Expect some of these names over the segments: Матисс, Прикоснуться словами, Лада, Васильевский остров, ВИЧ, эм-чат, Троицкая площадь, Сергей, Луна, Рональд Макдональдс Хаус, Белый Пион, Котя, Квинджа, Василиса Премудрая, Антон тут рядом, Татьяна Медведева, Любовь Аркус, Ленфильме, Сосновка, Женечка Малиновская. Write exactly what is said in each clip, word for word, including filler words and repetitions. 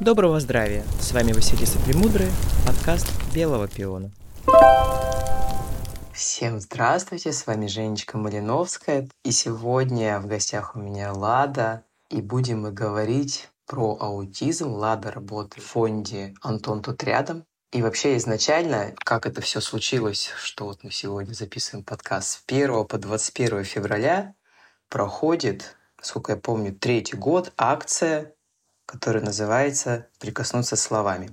Доброго здравия! С вами Василиса Премудрая, подкаст «Белого пиона». Всем здравствуйте, с вами Женечка Малиновская. И сегодня в гостях у меня Лада. И будем мы говорить про аутизм. Лада работает в фонде «Антон тут рядом». И вообще изначально, как это все случилось, что вот мы сегодня записываем подкаст с первого по двадцать первое февраля, проходит, насколько я помню, третий год акция, которая называется «Прикоснуться словами».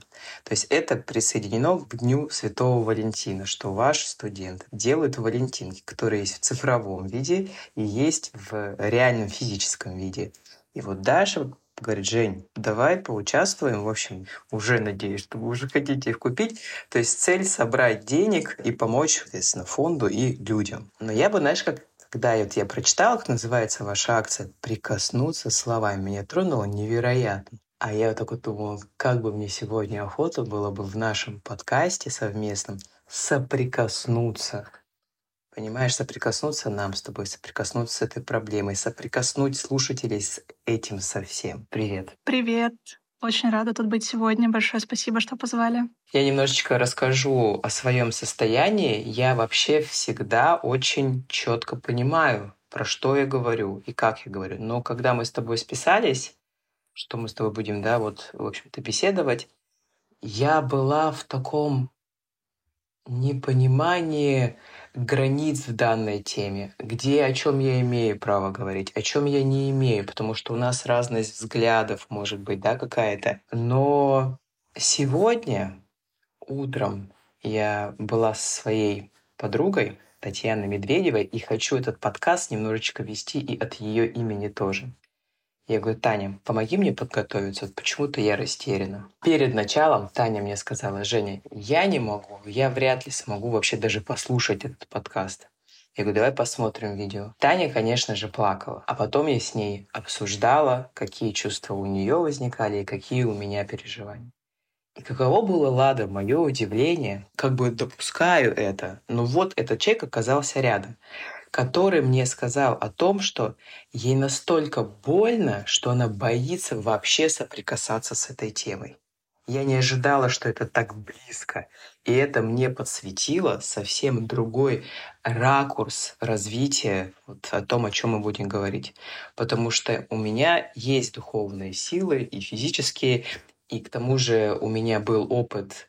То есть это присоединено к Дню Святого Валентина, что ваши студенты делают валентинки, которые есть в цифровом виде и есть в реальном физическом виде. И вот Даша говорит: Жень, давай поучаствуем. В общем, уже надеюсь, что вы уже хотите их купить. То есть цель — собрать денег и помочь, соответственно, фонду и людям. Но я бы, знаешь, как... Когда вот я прочитала, как называется ваша акция «Прикоснуться словами», меня тронуло невероятно. А я вот так вот думала, как бы мне сегодня охота было бы в нашем подкасте совместном соприкоснуться. Понимаешь, соприкоснуться нам с тобой, соприкоснуться с этой проблемой, соприкоснуть слушателей с этим совсем. Привет. Привет. Очень рада тут быть сегодня. Большое спасибо, что позвали. Я немножечко расскажу о своем состоянии. Я вообще всегда очень четко понимаю, про что я говорю и как я говорю. Но когда мы с тобой списались, что мы с тобой будем, да, вот, в общем-то, беседовать, я была в таком непонимании границ в данной теме, где о чем я имею право говорить, о чем я не имею, потому что у нас разность взглядов, может быть, да, какая-то. Но сегодня утром я была со своей подругой Татьяной Медведевой, и хочу этот подкаст немножечко вести и от ее имени тоже. Я говорю: Таня, помоги мне подготовиться, вот почему-то я растеряна. Перед началом Таня мне сказала: Женя, я не могу, я вряд ли смогу вообще даже послушать этот подкаст. Я говорю: давай посмотрим видео. Таня, конечно же, плакала. А потом я с ней обсуждала, какие чувства у нее возникали и какие у меня переживания. И каково было, Лада, мое удивление, как бы допускаю это, но вот этот человек оказался рядом, который мне сказал о том, что ей настолько больно, что она боится вообще соприкасаться с этой темой. Я не ожидала, что это так близко. И это мне подсветило совсем другой ракурс развития вот о том, о чем мы будем говорить. Потому что у меня есть духовные силы и физические, и к тому же у меня был опыт.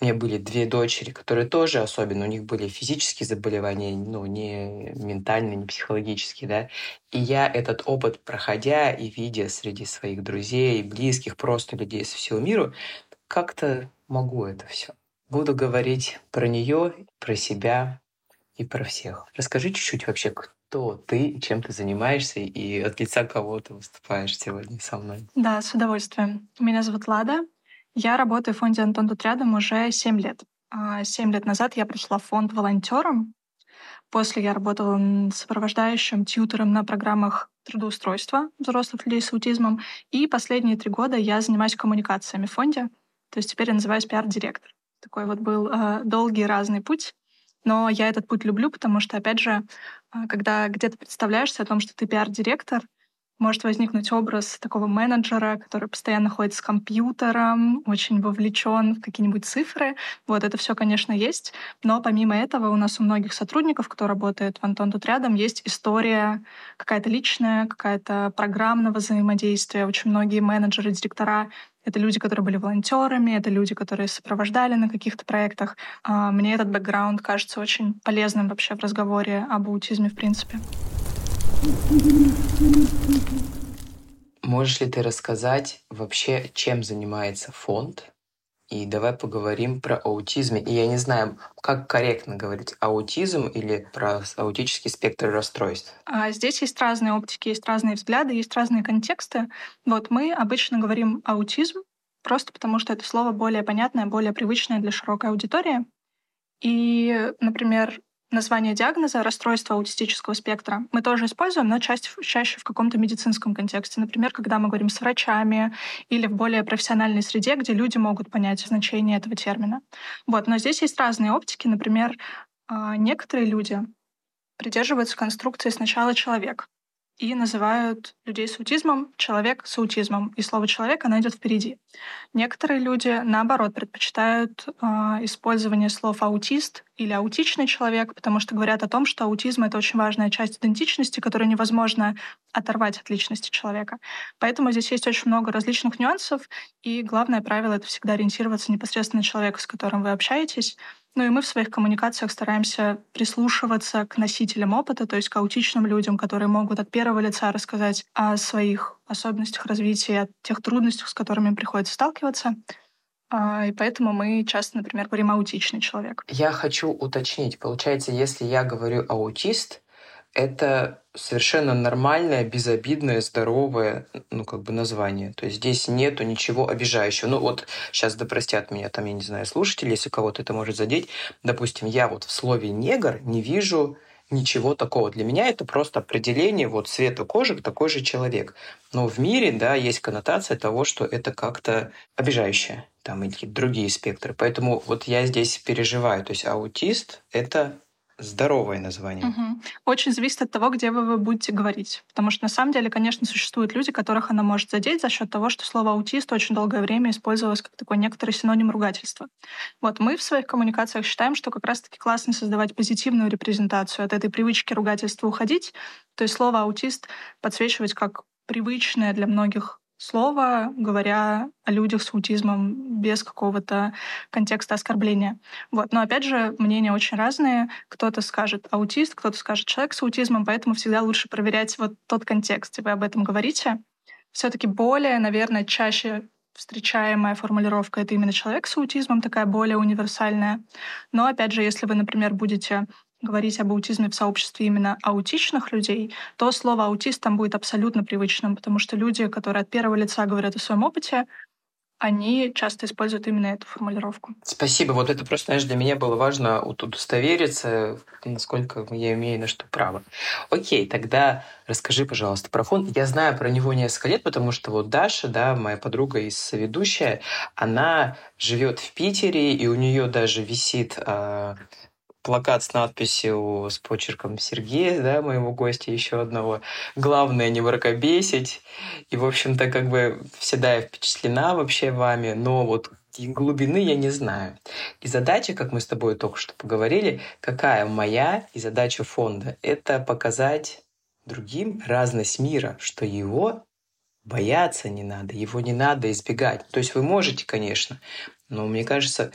У меня были две дочери, которые тоже особенно, у них были физические заболевания, ну, не ментальные, не психологические, да. И я этот опыт, проходя и видя среди своих друзей, близких, просто людей со всего мира, как-то могу это все. Буду говорить про нее, про себя и про всех. Расскажи чуть-чуть вообще, кто ты, чем ты занимаешься и от лица кого ты выступаешь сегодня со мной. Да, с удовольствием. Меня зовут Лада. Я работаю в фонде «Антон тут рядом» уже семь лет. Семь лет назад я пришла в фонд волонтером. После я работала сопровождающим тьютором на программах трудоустройства взрослых людей с аутизмом. И последние три года я занимаюсь коммуникациями в фонде. То есть теперь я называюсь пиар-директор. Такой вот был э, долгий разный путь. Но я этот путь люблю, потому что, опять же, когда где-то представляешься о том, что ты пиар-директор, может возникнуть образ такого менеджера, который постоянно ходит с компьютером, очень вовлечен в какие-нибудь цифры. Вот это все, конечно, есть. Но помимо этого у нас у многих сотрудников, кто работает в «Антон тут рядом», есть история какая-то личная, какая-то программного взаимодействия. Очень многие менеджеры, директора — это люди, которые были волонтерами, это люди, которые сопровождали на каких-то проектах. Мне этот бэкграунд кажется очень полезным вообще в разговоре об аутизме в принципе. Можешь ли ты рассказать вообще, чем занимается фонд? И давай поговорим про аутизм. И я не знаю, как корректно говорить, аутизм или про аутический спектр расстройств. Здесь есть разные оптики, есть разные взгляды, есть разные контексты. Вот мы обычно говорим аутизм, просто потому что это слово более понятное, более привычное для широкой аудитории. И, например, название диагноза расстройства аутистического спектра мы тоже используем, но чаще, чаще в каком-то медицинском контексте. Например, когда мы говорим с врачами или в более профессиональной среде, где люди могут понять значение этого термина. Вот. Но здесь есть разные оптики. Например, некоторые люди придерживаются конструкции «сначала человек». и называют людей с аутизмом «человек с аутизмом», и слово «человек» оно идет впереди. Некоторые люди, наоборот, предпочитают э, использование слов «аутист» или «аутичный человек», потому что говорят о том, что аутизм — это очень важная часть идентичности, которую невозможно оторвать от личности человека. Поэтому здесь есть очень много различных нюансов, и главное правило — это всегда ориентироваться непосредственно на человека, с которым вы общаетесь. Ну и мы в своих коммуникациях стараемся прислушиваться к носителям опыта, то есть к аутичным людям, которые могут от первого лица рассказать о своих особенностях развития, о тех трудностях, с которыми приходится сталкиваться. И поэтому мы часто, например, говорим «аутичный человек». Я хочу уточнить. Получается, если я говорю «аутист», это совершенно нормальное, безобидное, здоровое, ну, как бы, название. То есть здесь нету ничего обижающего. Ну, вот сейчас да простят меня, там, я не знаю, слушатели, если кого-то это может задеть. Допустим, я вот в слове «негр» не вижу ничего такого. Для меня это просто определение вот цвета кожи, такой же человек. Но в мире, да, есть коннотация того, что это как-то обижающее, там, или другие спектры. Поэтому вот я здесь переживаю. То есть аутист — это... здоровое название. Угу. Очень зависит от того, где вы, вы будете говорить. Потому что, на самом деле, конечно, существуют люди, которых она может задеть за счет того, что слово «аутист» очень долгое время использовалось как такой некоторый синоним ругательства. Вот мы в своих коммуникациях считаем, что как раз-таки классно создавать позитивную репрезентацию, от этой привычки ругательства уходить. То есть слово «аутист» подсвечивать как привычное для многих слово, говоря о людях с аутизмом без какого-то контекста оскорбления. Вот. Но, опять же, мнения очень разные. Кто-то скажет «аутист», кто-то скажет «человек с аутизмом», поэтому всегда лучше проверять вот тот контекст, и вы об этом говорите. Все-таки более, наверное, чаще встречаемая формулировка — это именно «человек с аутизмом», такая более универсальная. Но, опять же, если вы, например, будете говорить об аутизме в сообществе именно аутичных людей, то слово «аутист» там будет абсолютно привычным, потому что люди, которые от первого лица говорят о своем опыте, они часто используют именно эту формулировку. Спасибо. Вот это просто, знаешь, для меня было важно удостовериться, насколько я имею на что право. Окей, тогда расскажи, пожалуйста, про фонд. Я знаю про него несколько лет, потому что вот Даша, да, моя подруга и соведущая, она живет в Питере, и у нее даже висит... плакат с надписью, с почерком Сергея, да, моего гостя, еще одного. Главное, не мракобесить. И, в общем-то, как бы всегда я впечатлена вообще вами, но вот глубины я не знаю. И задача, как мы с тобой только что поговорили, какая моя и задача фонда? Это показать другим разность мира, что его бояться не надо, его не надо избегать. То есть вы можете, конечно, но мне кажется...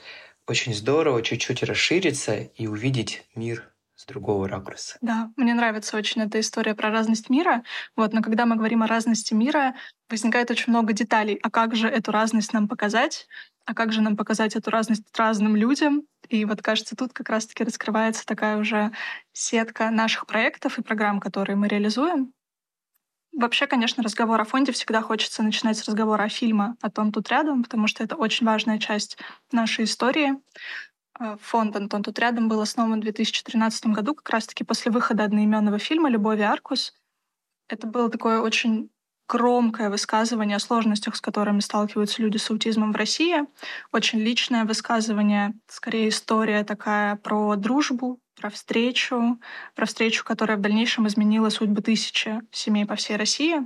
очень здорово чуть-чуть расшириться и увидеть мир с другого ракурса. Да, мне нравится очень эта история про разность мира. Вот, но когда мы говорим о разности мира, возникает очень много деталей. А как же эту разность нам показать? А как же нам показать эту разность разным людям? И вот, кажется, тут как раз-таки раскрывается такая уже сетка наших проектов и программ, которые мы реализуем. Вообще, конечно, разговор о фонде всегда хочется начинать с разговора о фильме «Антон тут рядом», потому что это очень важная часть нашей истории. Фонд «Антон тут рядом» был основан в две тысячи тринадцатом году, как раз-таки после выхода одноименного фильма «Любови Аркус». Это было такое очень громкое высказывание о сложностях, с которыми сталкиваются люди с аутизмом в России. Очень личное высказывание, скорее история такая про дружбу, про встречу, про встречу, которая в дальнейшем изменила судьбы тысячи семей по всей России.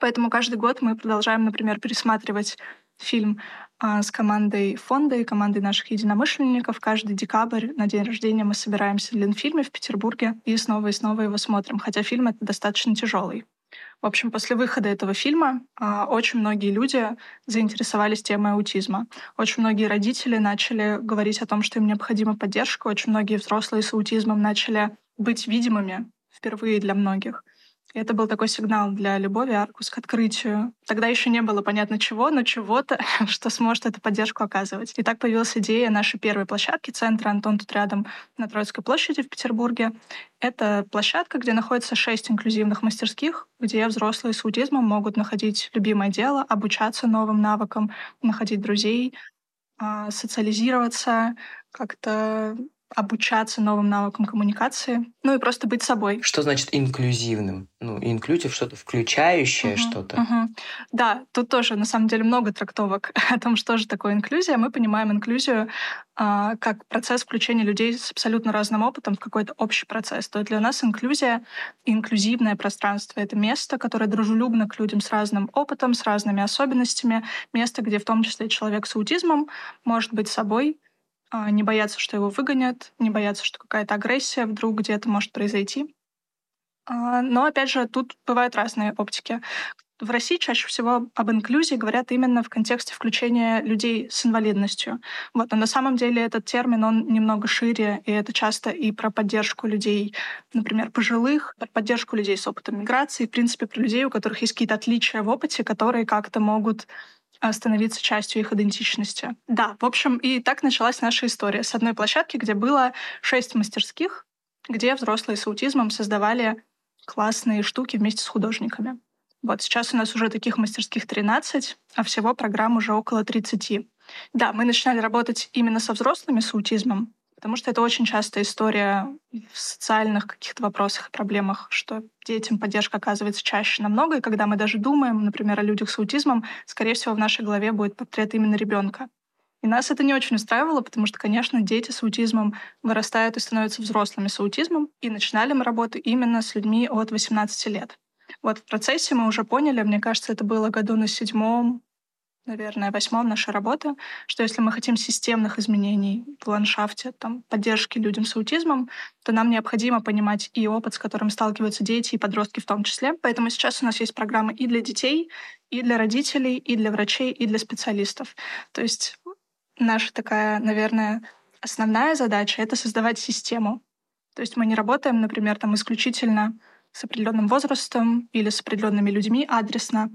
Поэтому каждый год мы продолжаем, например, пересматривать фильм а, с командой фонда и командой наших единомышленников. Каждый декабрь на день рождения мы собираемся в Ленфильме в Петербурге и снова и снова его смотрим, хотя фильм это достаточно тяжелый. В общем, после выхода этого фильма а, очень многие люди заинтересовались темой аутизма. Очень многие родители начали говорить о том, что им необходима поддержка. Очень многие взрослые с аутизмом начали быть видимыми впервые для многих. И это был такой сигнал для Любови Аркус к открытию. Тогда еще не было понятно чего, но чего-то, что сможет эту поддержку оказывать. И так появилась идея нашей первой площадки, центра «Антон тут рядом» на Троицкой площади в Петербурге. Это площадка, где находится шесть инклюзивных мастерских, где взрослые с аутизмом могут находить любимое дело, обучаться новым навыкам, находить друзей, социализироваться, как-то обучаться новым навыкам коммуникации, ну и просто быть собой. Что значит инклюзивным? Ну, инклюзив что-то включающее, uh-huh, что-то. Uh-huh. Да, тут тоже, на самом деле, много трактовок о том, что же такое инклюзия. Мы понимаем инклюзию э, как процесс включения людей с абсолютно разным опытом в какой-то общий процесс. То есть для нас инклюзия — инклюзивное пространство. Это место, которое дружелюбно к людям с разным опытом, с разными особенностями. Место, где в том числе человек с аутизмом может быть собой, не бояться, что его выгонят, не бояться, что какая-то агрессия вдруг где-то может произойти. Но, опять же, тут бывают разные оптики. В России чаще всего об инклюзии говорят именно в контексте включения людей с инвалидностью. Вот. Но на самом деле этот термин, он немного шире, и это часто и про поддержку людей, например, пожилых, про поддержку людей с опытом миграции, в принципе, про людей, у которых есть какие-то отличия в опыте, которые как-то могут становиться частью их идентичности. Да, в общем, и так началась наша история. С одной площадки, где было шесть мастерских, где взрослые с аутизмом создавали классные штуки вместе с художниками. Вот сейчас у нас уже таких мастерских тринадцать, а всего программ уже около тридцати. Да, мы начинали работать именно со взрослыми с аутизмом, потому что это очень частая история в социальных каких-то вопросах и проблемах, что детям поддержка оказывается чаще намного, и когда мы даже думаем, например, о людях с аутизмом, скорее всего, в нашей голове будет портрет именно ребенка. И нас это не очень устраивало, потому что, конечно, дети с аутизмом вырастают и становятся взрослыми с аутизмом, и начинали мы работу именно с людьми от восемнадцати лет. Вот в процессе мы уже поняли, мне кажется, это было году на седьмом, наверное, восьмом нашей работы, что если мы хотим системных изменений в ландшафте, там, поддержки людям с аутизмом, то нам необходимо понимать и опыт, с которым сталкиваются дети и подростки в том числе. Поэтому сейчас у нас есть программы и для детей, и для родителей, и для врачей, и для специалистов. То есть наша такая, наверное, основная задача — это создавать систему. То есть мы не работаем, например, там, исключительно с определенным возрастом или с определенными людьми адресно.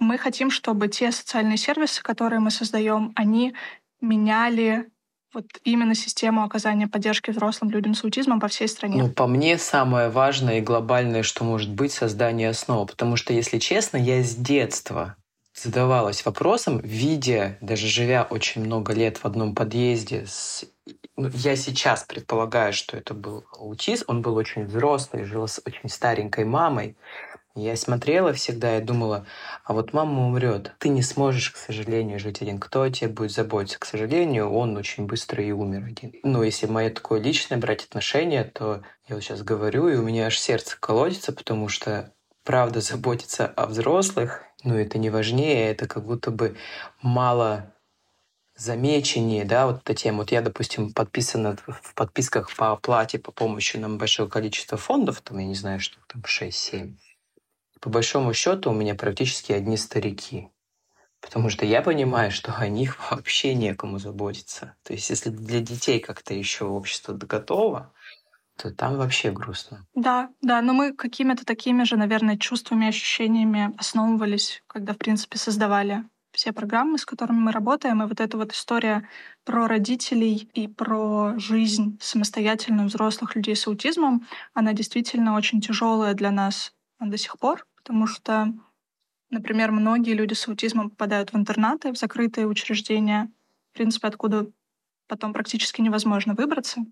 Мы хотим, чтобы те социальные сервисы, которые мы создаем, они меняли вот именно систему оказания поддержки взрослым людям с аутизмом по всей стране. Ну, по мне, самое важное и глобальное, что может быть, создание основ. Потому что, если честно, я с детства задавалась вопросом, видя, даже живя очень много лет в одном подъезде, с... ну, я сейчас предполагаю, что это был аутист, он был очень взрослый, жил с очень старенькой мамой. Я смотрела всегда и думала, а вот мама умрет, ты не сможешь, к сожалению, жить один. Кто о тебе будет заботиться? К сожалению, он очень быстро и умер один. Ну, если мое такое личное брать отношение, то я вот сейчас говорю, и у меня аж сердце колотится, потому что, правда, заботиться о взрослых, ну, это не важнее, это как будто бы мало замечений, да, вот эта тема. Вот я, допустим, подписана в подписках по оплате, по помощи нам большое количество фондов, там, я не знаю, что там, шесть-семь. По большому счету у меня практически одни старики. Потому что я понимаю, что о них вообще некому заботиться. То есть если для детей как-то еще общество готово, то там вообще грустно. Да, да, но мы какими-то такими же, наверное, чувствами, ощущениями основывались, когда, в принципе, создавали все программы, с которыми мы работаем. И вот эта вот история про родителей и про жизнь самостоятельную взрослых людей с аутизмом, она действительно очень тяжелая для нас до сих пор, потому что, например, многие люди с аутизмом попадают в интернаты, в закрытые учреждения, в принципе, откуда потом практически невозможно выбраться.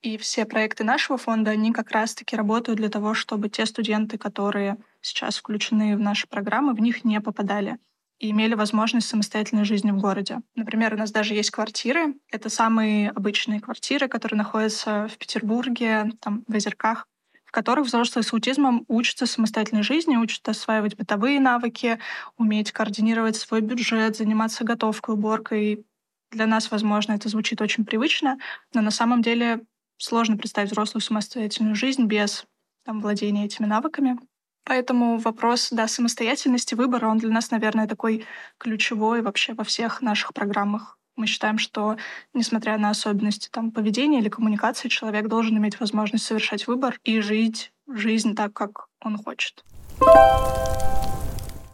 И все проекты нашего фонда, они как раз-таки работают для того, чтобы те студенты, которые сейчас включены в наши программы, в них не попадали и имели возможность самостоятельной жизни в городе. Например, у нас даже есть квартиры. Это самые обычные квартиры, которые находятся в Петербурге, там, в Озерках, в которых взрослые с аутизмом учатся самостоятельной жизни, учат осваивать бытовые навыки, уметь координировать свой бюджет, заниматься готовкой, уборкой. Для нас, возможно, это звучит очень привычно, но на самом деле сложно представить взрослую самостоятельную жизнь без там, владения этими навыками. Поэтому вопрос да, самостоятельности выбора, он для нас, наверное, такой ключевой вообще во всех наших программах. Мы считаем, что, несмотря на особенности там, поведения или коммуникации, человек должен иметь возможность совершать выбор и жить жизнь так, как он хочет.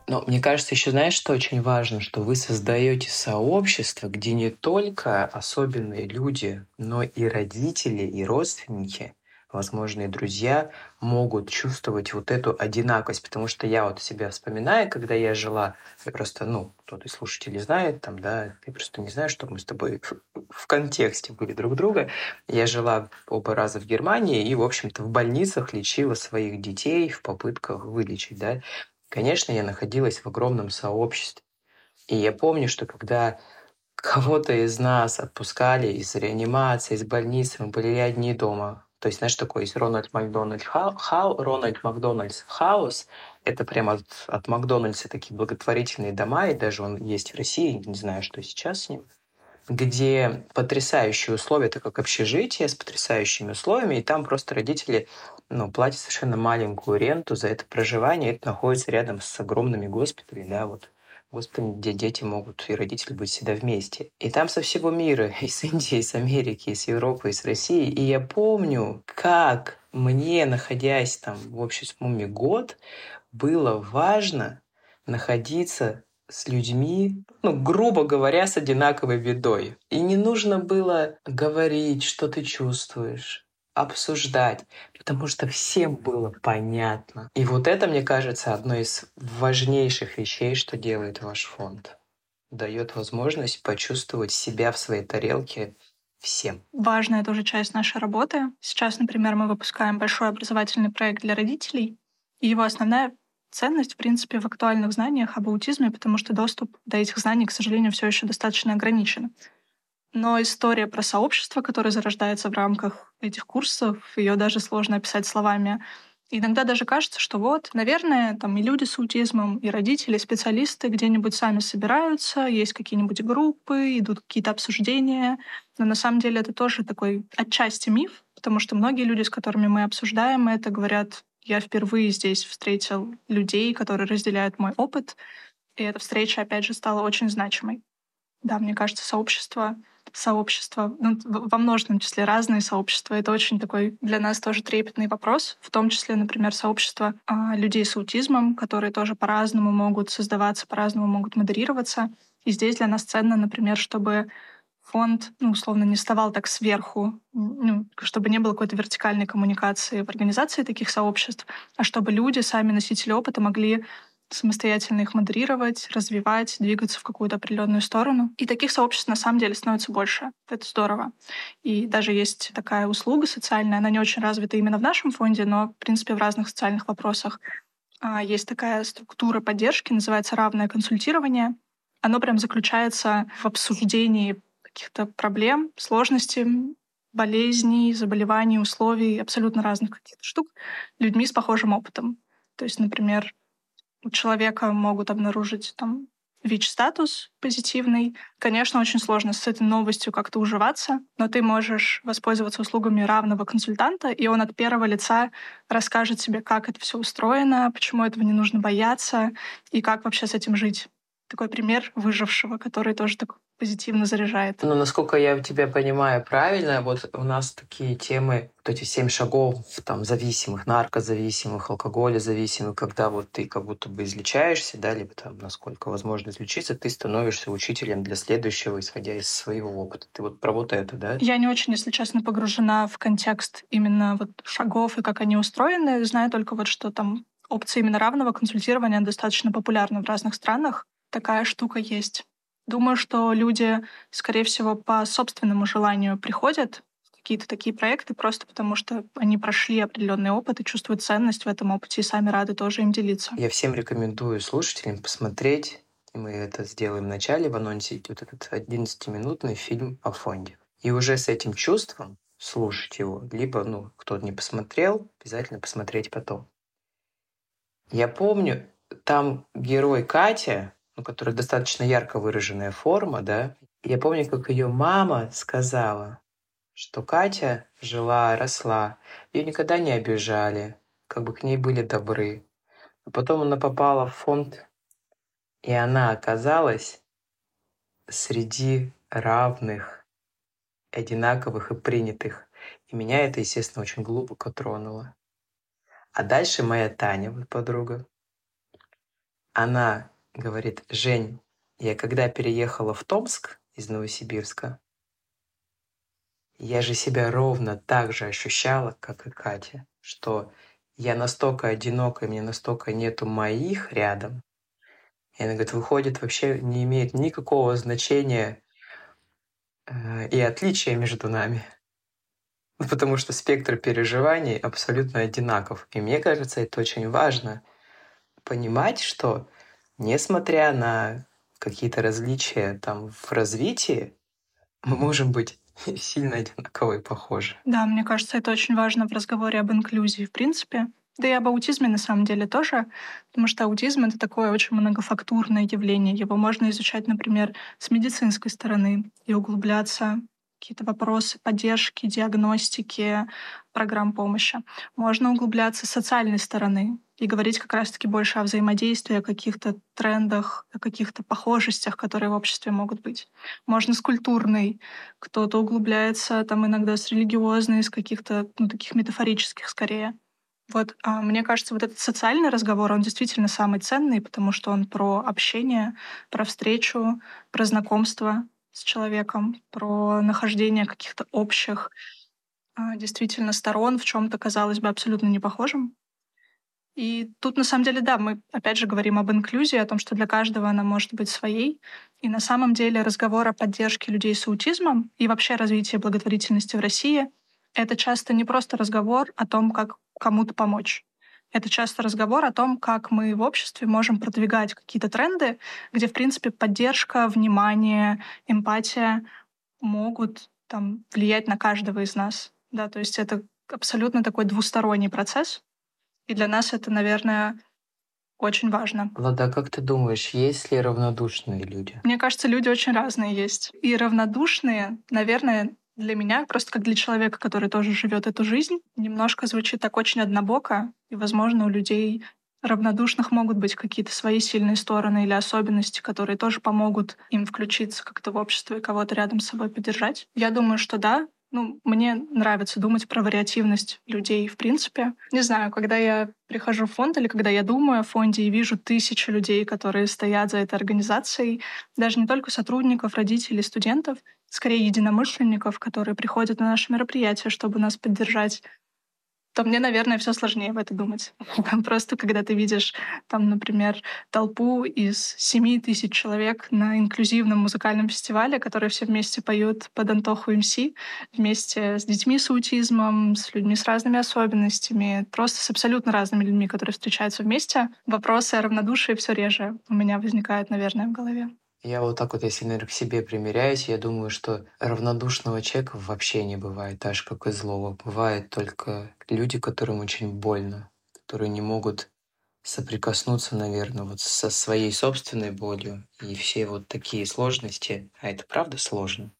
Но мне кажется, еще знаешь, что очень важно, что вы создаете сообщество, где не только особенные люди, но и родители, и родственники возможные друзья могут чувствовать вот эту одинакость, потому что я вот себя вспоминаю, когда я жила, просто, ну, кто-то из слушателей знает, там, да, я просто не знаю, что мы с тобой в контексте были друг друга. Я жила оба раза в Германии и, в общем-то, в больницах лечила своих детей в попытках вылечить, да. Конечно, я находилась в огромном сообществе. И я помню, что когда кого-то из нас отпускали из реанимации, из больницы, мы были одни дома. То есть, знаешь, такой есть Рональд Макдональд Хау, Хау, Рональд Макдональдс Хаус. Это прямо от, от Макдональдса такие благотворительные дома, и даже он есть в России, не знаю, что сейчас с ним, где потрясающие условия, это как общежитие с потрясающими условиями, и там просто родители, ну, платят совершенно маленькую ренту за это проживание, и это находится рядом с огромными госпиталями, да, вот. Господи, где дети могут и родители быть всегда вместе. И там со всего мира, из Индии, из Америки, из Европы, из России. И я помню, как мне, находясь там в общей сумме год, было важно находиться с людьми, ну, грубо говоря, с одинаковой бедой. И не нужно было говорить, что ты чувствуешь, обсуждать, потому что всем было понятно. И вот это, мне кажется, одно из важнейших вещей, что делает ваш фонд. Дает возможность почувствовать себя в своей тарелке всем. Важная тоже часть нашей работы. Сейчас, например, мы выпускаем большой образовательный проект для родителей, и его основная ценность, в принципе, в актуальных знаниях об аутизме, потому что доступ до этих знаний, к сожалению, все еще достаточно ограничен. Но история про сообщество, которое зарождается в рамках этих курсов, ее даже сложно описать словами. Иногда даже кажется, что вот, наверное, там и люди с аутизмом, и родители, и специалисты где-нибудь сами собираются, есть какие-нибудь группы, идут какие-то обсуждения. Но на самом деле это тоже такой отчасти миф, потому что многие люди, с которыми мы обсуждаем это, говорят: я впервые здесь встретил людей, которые разделяют мой опыт. И эта встреча, опять же, стала очень значимой. Да, мне кажется, сообщество... сообщества, ну, во множественном числе разные сообщества. Это очень такой для нас тоже трепетный вопрос, в том числе, например, сообщество а, людей с аутизмом, которые тоже по-разному могут создаваться, по-разному могут модерироваться. И здесь для нас ценно, например, чтобы фонд, ну, условно, не вставал так сверху, ну, чтобы не было какой-то вертикальной коммуникации в организации таких сообществ, а чтобы люди, сами носители опыта, могли самостоятельно их модерировать, развивать, двигаться в какую-то определенную сторону. И таких сообществ на самом деле становится больше. Это здорово. И даже есть такая услуга социальная, она не очень развита именно в нашем фонде, но, в принципе, в разных социальных вопросах. Есть такая структура поддержки, называется «равное консультирование». Оно прям заключается в обсуждении каких-то проблем, сложностей, болезней, заболеваний, условий, абсолютно разных каких-то штук, людьми с похожим опытом. То есть, например, у человека могут обнаружить там ВИЧ-статус позитивный. Конечно, очень сложно с этой новостью как-то уживаться, но ты можешь воспользоваться услугами равного консультанта, и он от первого лица расскажет тебе, как это все устроено, почему этого не нужно бояться и как вообще с этим жить. Такой пример выжившего, который тоже так позитивно заряжает. Ну, насколько я тебя понимаю правильно, вот у нас такие темы, вот эти семь шагов там, зависимых, наркозависимых, алкоголезависимых, когда вот ты как будто бы излечаешься, да, либо там, насколько возможно излечиться, ты становишься учителем для следующего, исходя из своего опыта. Ты вот про вот это, да? Я не очень, если честно, погружена в контекст именно вот шагов и как они устроены. Знаю только вот, что там опция именно равного консультирования достаточно популярна в разных странах. Такая штука есть. Думаю, что люди, скорее всего, по собственному желанию приходят в какие-то такие проекты, просто потому что они прошли определенный опыт и чувствуют ценность в этом опыте, и сами рады тоже им делиться. Я всем рекомендую слушателям посмотреть, и мы это сделаем в начале, в анонсе, вот этот одиннадцатиминутный фильм о фонде. И уже с этим чувством слушать его, либо, ну, кто-то не посмотрел, обязательно посмотреть потом. Я помню, там герой Катя, ну, которая достаточно ярко выраженная форма, да. Я помню, как ее мама сказала, что Катя жила, росла, ее никогда не обижали, как бы к ней были добры. А потом она попала в фонд, и она оказалась среди равных, одинаковых и принятых. И меня это, естественно, очень глубоко тронуло. А дальше моя Таня, вот подруга, она говорит: Жень, я когда переехала в Томск из Новосибирска, Я же себя ровно так же ощущала, как и Катя, что я настолько одинока, и мне настолько нету моих рядом. И она говорит, выходит, вообще не имеет никакого значения э, и отличия между нами. Потому что спектр переживаний абсолютно одинаков. И мне кажется, это очень важно понимать, что несмотря на какие-то различия там, в развитии, мы можем быть сильно одинаковые и похожи. Да, мне кажется, это очень важно в разговоре об инклюзии в принципе. Да и об аутизме на самом деле тоже, потому что аутизм — это такое очень многофактурное явление. Его можно изучать, например, с медицинской стороны и углубляться в какие-то вопросы поддержки, диагностики, программ помощи. Можно углубляться с социальной стороны и говорить как раз-таки больше о взаимодействии, о каких-то трендах, о каких-то похожестях, которые в обществе могут быть. Можно с культурной, кто-то углубляется там иногда с религиозной, с каких-то ну, таких метафорических скорее. Вот, а мне кажется, вот этот социальный разговор, он действительно самый ценный, потому что он про общение, про встречу, про знакомство с человеком, про нахождение каких-то общих действительно сторон в чем-то, казалось бы, абсолютно непохожим. И тут, на самом деле, да, мы опять же говорим об инклюзии, о том, что для каждого она может быть своей. И на самом деле разговор о поддержке людей с аутизмом и вообще развитии благотворительности в России — это часто не просто разговор о том, как кому-то помочь. Это часто разговор о том, как мы в обществе можем продвигать какие-то тренды, где, в принципе, поддержка, внимание, эмпатия могут там, влиять на каждого из нас. Да, то есть это абсолютно такой двусторонний процесс. И для нас это, наверное, очень важно. Лада, как ты думаешь, есть ли равнодушные люди? Мне кажется, люди очень разные есть. И равнодушные, наверное, для меня, просто как для человека, который тоже живет эту жизнь, немножко звучит так очень однобоко. И, возможно, у людей равнодушных могут быть какие-то свои сильные стороны или особенности, которые тоже помогут им включиться как-то в общество и кого-то рядом с собой поддержать. Я думаю, что да. Ну, мне нравится думать про вариативность людей, в принципе. Не знаю, когда я прихожу в фонд или когда я думаю о фонде и вижу тысячи людей, которые стоят за этой организацией, даже не только сотрудников, родителей, студентов, скорее единомышленников, которые приходят на наши мероприятия, чтобы нас поддержать, то мне, наверное, все сложнее в это думать. Просто когда ты видишь, там, например, толпу из семи тысяч человек на инклюзивном музыкальном фестивале, которые все вместе поют под Антоху эм эс, вместе с детьми с аутизмом, с людьми с разными особенностями, просто с абсолютно разными людьми, которые встречаются вместе, вопросы о равнодушии все реже у меня возникают, наверное, в голове. Я вот так вот, если, наверное, к себе примеряюсь, я думаю, что равнодушного человека вообще не бывает, так же, как и злого. Бывают только люди, которым очень больно, которые не могут соприкоснуться, наверное, вот со своей собственной болью. И все вот такие сложности, а это правда сложно,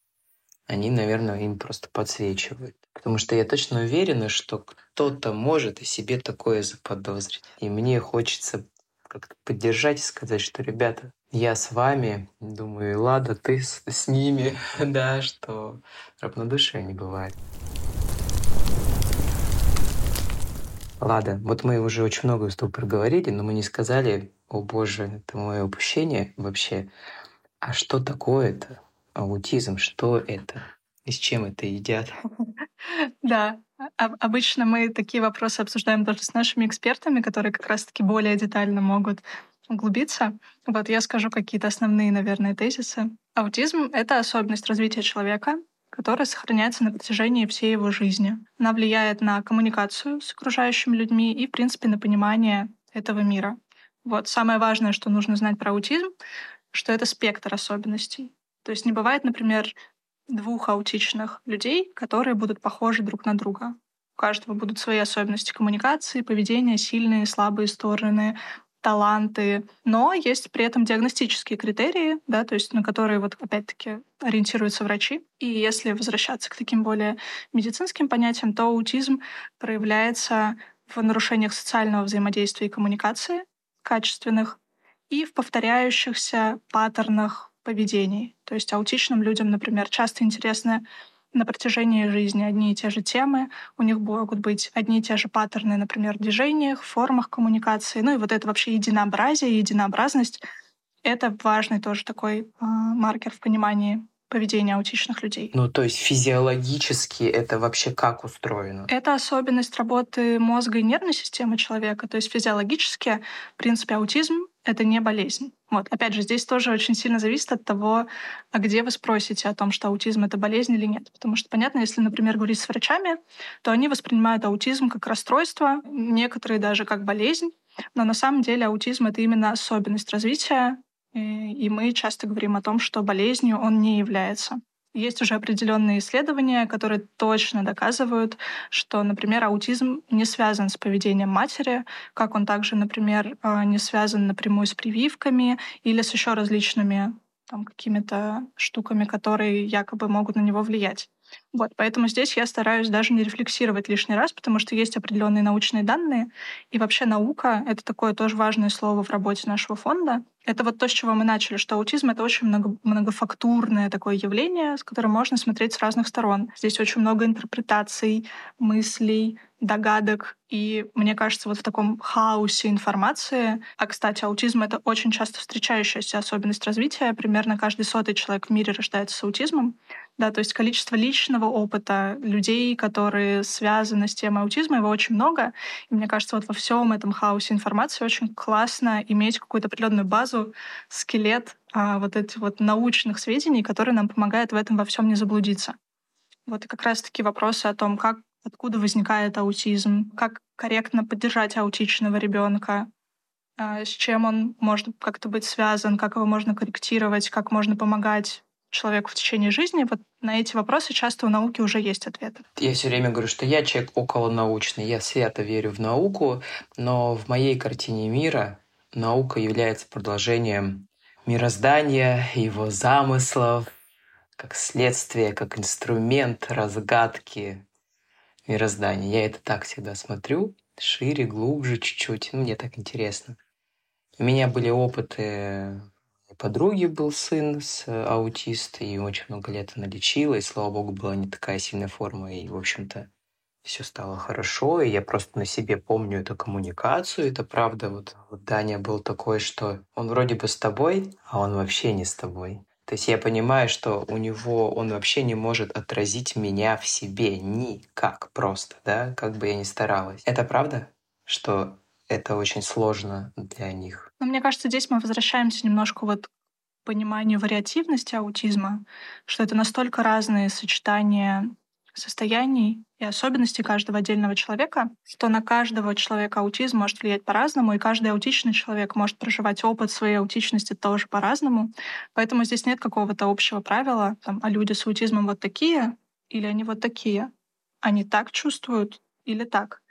они, наверное, им просто подсвечивают. Потому что я точно уверена, что кто-то может и себе такое заподозрить. И мне хочется как-то поддержать и сказать, что, ребята, я с вами, думаю, Лада, ты с, с ними, да, что равнодушия не бывает. Лада, вот мы уже очень много с тобой проговорили, но мы не сказали, о боже, это мое упущение вообще. А что такое-то? Аутизм, что это? И с чем это едят? Да, обычно мы такие вопросы обсуждаем даже с нашими экспертами, которые как раз-таки более детально могут углубиться. Вот я скажу какие-то основные, наверное, тезисы. Аутизм — это особенность развития человека, которая сохраняется на протяжении всей его жизни. Она влияет на коммуникацию с окружающими людьми и, в принципе, на понимание этого мира. Вот самое важное, что нужно знать про аутизм, что это спектр особенностей. То есть не бывает, например, двух аутичных людей, которые будут похожи друг на друга. У каждого будут свои особенности коммуникации, поведения, сильные, слабые стороны, таланты. Но есть при этом диагностические критерии, да, то есть на которые вот опять-таки ориентируются врачи. И если возвращаться к таким более медицинским понятиям, то аутизм проявляется в нарушениях социального взаимодействия и коммуникации качественных и в повторяющихся паттернах поведений. То есть аутичным людям, например, часто интересны на протяжении жизни одни и те же темы, у них могут быть одни и те же паттерны, например, в движениях, формах коммуникации. Ну и вот это вообще единообразие, единообразность — это важный тоже такой э, маркер в понимании поведения аутичных людей. Ну, то есть физиологически это вообще как устроено? Это особенность работы мозга и нервной системы человека. То есть физиологически, в принципе, аутизм — это не болезнь. Вот. Опять же, здесь тоже очень сильно зависит от того, а где вы спросите о том, что аутизм — это болезнь или нет. Потому что, понятно, если, например, говорить с врачами, то они воспринимают аутизм как расстройство, некоторые даже как болезнь. Но на самом деле аутизм — это именно особенность развития, и мы часто говорим о том, что болезнью он не является. Есть уже определенные исследования, которые точно доказывают, что, например, аутизм не связан с поведением матери, как он также, например, не связан напрямую с прививками или с еще различными там, какими-то штуками, которые якобы могут на него влиять. Вот, поэтому здесь я стараюсь даже не рефлексировать лишний раз, потому что есть определенные научные данные. И вообще наука — это такое тоже важное слово в работе нашего фонда. Это вот то, с чего мы начали, что аутизм — это очень много, многофактурное такое явление, с которым можно смотреть с разных сторон. Здесь очень много интерпретаций, мыслей, догадок. И мне кажется, вот в таком хаосе информации... А, кстати, аутизм — это очень часто встречающаяся особенность развития. Примерно каждый сотый человек в мире рождается с аутизмом. Да, то есть количество личного опыта людей, которые связаны с темой аутизма, его очень много. И мне кажется, вот во всем этом хаосе информации очень классно иметь какую-то определенную базу, скелет а, вот этих вот научных сведений, которые нам помогают в этом во всем не заблудиться. Вот и как раз-таки вопросы о том, как, откуда возникает аутизм, как корректно поддержать аутичного ребенка, а, с чем он может как-то быть связан, как его можно корректировать, как можно помогать человеку в течение жизни, вот на эти вопросы часто у науки уже есть ответы. Я все время говорю, что я человек околонаучный, я свято верю в науку, но в моей картине мира наука является продолжением мироздания, его замыслов, как следствие, как инструмент разгадки мироздания. Я это так всегда смотрю, шире, глубже чуть-чуть, ну, мне так интересно. У меня были опыты... подруги был сын с аутиста, и очень много лет она лечила, и, слава богу, была не такая сильная форма, и, в общем-то, все стало хорошо, и я просто на себе помню эту коммуникацию, это правда, вот, вот Даня был такой, что он вроде бы с тобой, а он вообще не с тобой. То есть я понимаю, что у него, он вообще не может отразить меня в себе никак просто, да, как бы я ни старалась. Это правда, что... это очень сложно для них. Но мне кажется, здесь мы возвращаемся немножко вот к пониманию вариативности аутизма, что это настолько разные сочетания состояний и особенностей каждого отдельного человека, что на каждого человека аутизм может влиять по-разному, и каждый аутичный человек может проживать опыт своей аутичности тоже по-разному. Поэтому здесь нет какого-то общего правила, там, а люди с аутизмом вот такие или они вот такие. Они так чувствуют или так.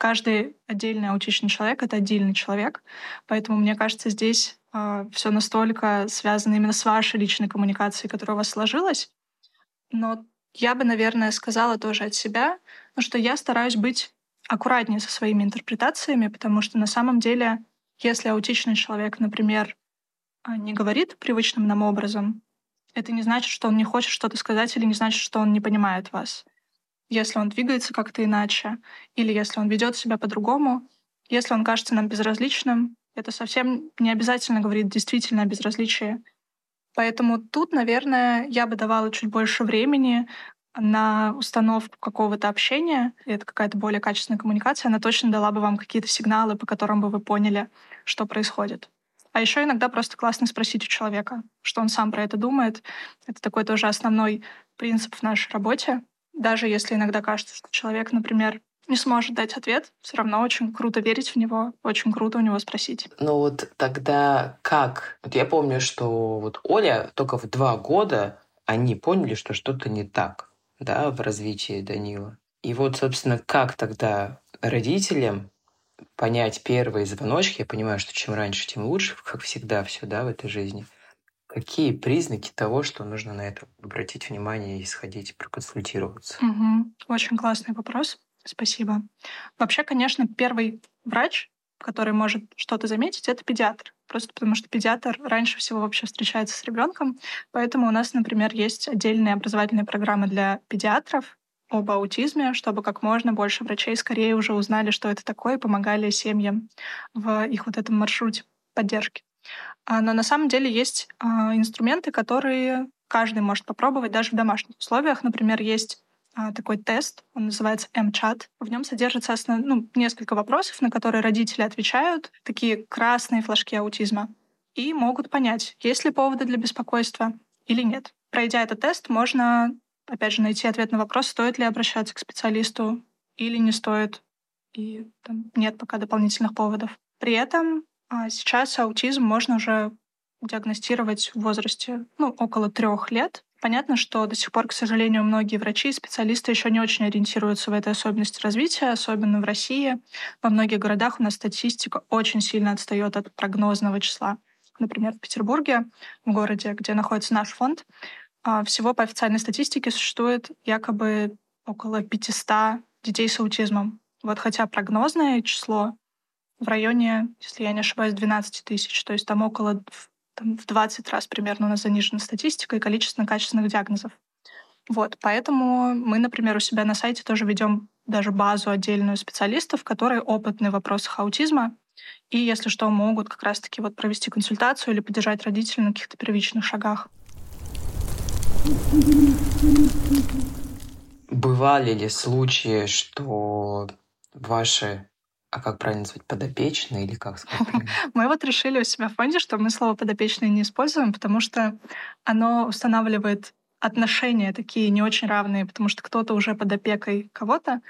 Каждый отдельный аутичный человек — это отдельный человек. Поэтому, мне кажется, здесь э, все настолько связано именно с вашей личной коммуникацией, которая у вас сложилась. Но я бы, наверное, сказала тоже от себя, что я стараюсь быть аккуратнее со своими интерпретациями, потому что на самом деле, если аутичный человек, например, не говорит привычным нам образом, это не значит, что он не хочет что-то сказать или не значит, что он не понимает вас. Если он двигается как-то иначе, или если он ведет себя по-другому, если он кажется нам безразличным, это совсем не обязательно говорит действительно о безразличии. Поэтому тут, наверное, я бы давала чуть больше времени на установку какого-то общения. Это какая-то более качественная коммуникация, она точно дала бы вам какие-то сигналы, по которым бы вы поняли, что происходит. А еще иногда просто классно спросить у человека, что он сам про это думает. Это такой тоже основной принцип в нашей работе. Даже если иногда кажется, что человек, например, не сможет дать ответ, все равно очень круто верить в него, очень круто у него спросить. Ну вот тогда как? Вот я помню, что вот Оля только в два года они поняли, что что-то не так, да, в развитии Данила. И вот, собственно, как тогда родителям понять первые звоночки? Я понимаю, что чем раньше, тем лучше, как всегда все, да, в этой жизни. Какие признаки того, что нужно на это обратить внимание и сходить, проконсультироваться? Угу. Очень классный вопрос. Спасибо. Вообще, конечно, первый врач, который может что-то заметить, это педиатр. Просто потому что педиатр раньше всего вообще встречается с ребенком. Поэтому у нас, например, есть отдельные образовательные программы для педиатров об аутизме, чтобы как можно больше врачей скорее уже узнали, что это такое, и помогали семьям в их вот этом маршруте поддержки. Но на самом деле есть инструменты, которые каждый может попробовать даже в домашних условиях. Например, есть такой тест, он называется эм-чат. В нем содержится основ... ну, несколько вопросов, на которые родители отвечают, такие красные флажки аутизма, и могут понять, есть ли поводы для беспокойства или нет. Пройдя этот тест, можно, опять же, найти ответ на вопрос, стоит ли обращаться к специалисту или не стоит, и там нет пока дополнительных поводов. При этом сейчас аутизм можно уже диагностировать в возрасте ну, около трех лет. Понятно, что до сих пор, к сожалению, многие врачи и специалисты еще не очень ориентируются в этой особенности развития, особенно в России. Во многих городах у нас статистика очень сильно отстает от прогнозного числа. Например, в Петербурге, в городе, где находится наш фонд, всего по официальной статистике существует якобы около пятьсот детей с аутизмом. Вот хотя прогнозное число в районе, если я не ошибаюсь, двенадцать тысяч, то есть там около там, в двадцать раз примерно у нас занижена статистика и количественно-качественных диагнозов. Вот, поэтому мы, например, у себя на сайте тоже ведем даже базу отдельную специалистов, которые опытны в вопросах аутизма, и, если что, могут как раз-таки вот провести консультацию или поддержать родителей на каких-то первичных шагах. Бывали ли случаи, что ваши, а как правильно назвать, подопечные или как сказать? Мы вот решили у себя в фонде, что мы слово «подопечные» не используем, потому что оно устанавливает отношения такие не очень равные, потому что кто-то уже под опекой кого-то.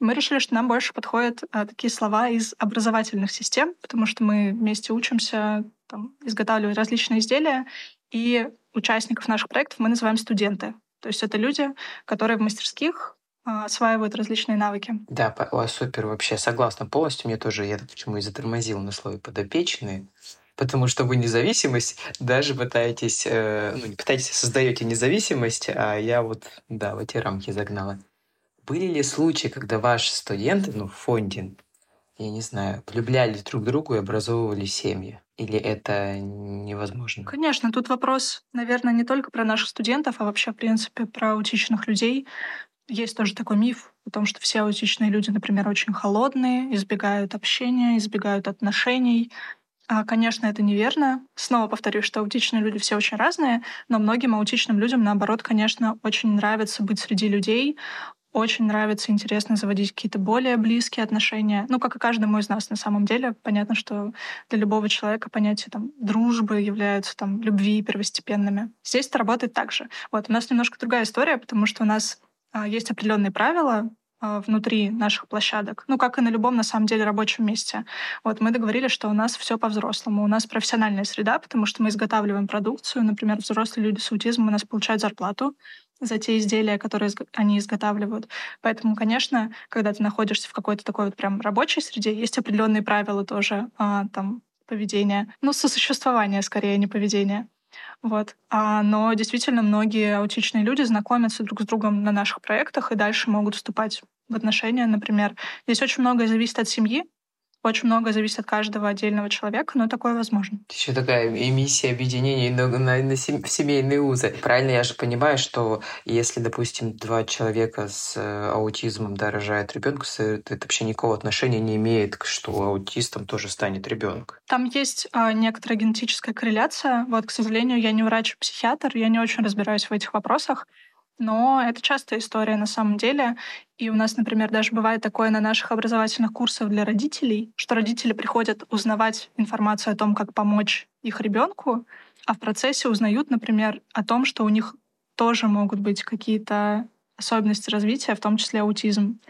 Мы решили, что нам больше подходят а, такие слова из образовательных систем, потому что мы вместе учимся, там, изготавливать различные изделия, и участников наших проектов мы называем студенты. То есть это люди, которые в мастерских а, осваивают различные навыки. Да, супер вообще, согласна полностью. Мне тоже, я почему и затормозила на слове «подопечные», потому что вы независимость даже пытаетесь, э, ну не пытаетесь, создаете независимость, а я вот, да, в эти рамки загнала. Были ли случаи, когда ваши студенты, ну, в фонде, я не знаю, влюблялись друг в друга и образовывали семьи? Или это невозможно? Конечно, тут вопрос, наверное, не только про наших студентов, а вообще, в принципе, про аутичных людей. Есть тоже такой миф о том, что все аутичные люди, например, очень холодные, избегают общения, избегают отношений. Конечно, это неверно. Снова повторюсь, что аутичные люди все очень разные, но многим аутичным людям, наоборот, конечно, очень нравится быть среди людей, очень нравится, интересно заводить какие-то более близкие отношения. Ну, как и каждому из нас на самом деле. Понятно, что для любого человека понятие там, дружбы являются там, любви первостепенными. Здесь это работает так же. Вот, у нас немножко другая история, потому что у нас а, есть определенные правила а, внутри наших площадок. Ну, как и на любом, на самом деле, рабочем месте. Вот, мы договорились, что у нас все по-взрослому. У нас профессиональная среда, потому что мы изготавливаем продукцию. Например, взрослые люди с аутизмом у нас получают зарплату за те изделия, которые они изготавливают. Поэтому, конечно, когда ты находишься в какой-то такой вот прям рабочей среде, есть определенные правила тоже а, там, поведения. Ну, сосуществования, скорее, не поведения. Вот. А, но действительно многие аутичные люди знакомятся друг с другом на наших проектах и дальше могут вступать в отношения, например. Здесь очень многое зависит от семьи, очень многое зависит от каждого отдельного человека, но такое возможно. Еще такая эмиссия объединений на, на, на семейные узы. Правильно я же понимаю, что если, допустим, два человека с аутизмом да, рожают ребенка, это вообще никакого отношения не имеет, что аутистом тоже станет ребенок. Там есть а, некоторая генетическая корреляция. Вот, к сожалению, я не врач-психиатр, я не очень разбираюсь в этих вопросах. Но это частая история на самом деле. И у нас, например, даже бывает такое на наших образовательных курсах для родителей, что родители приходят узнавать информацию о том, как помочь их ребенку, а в процессе узнают, например, о том, что у них тоже могут быть какие-то особенности развития, в том числе аутизм.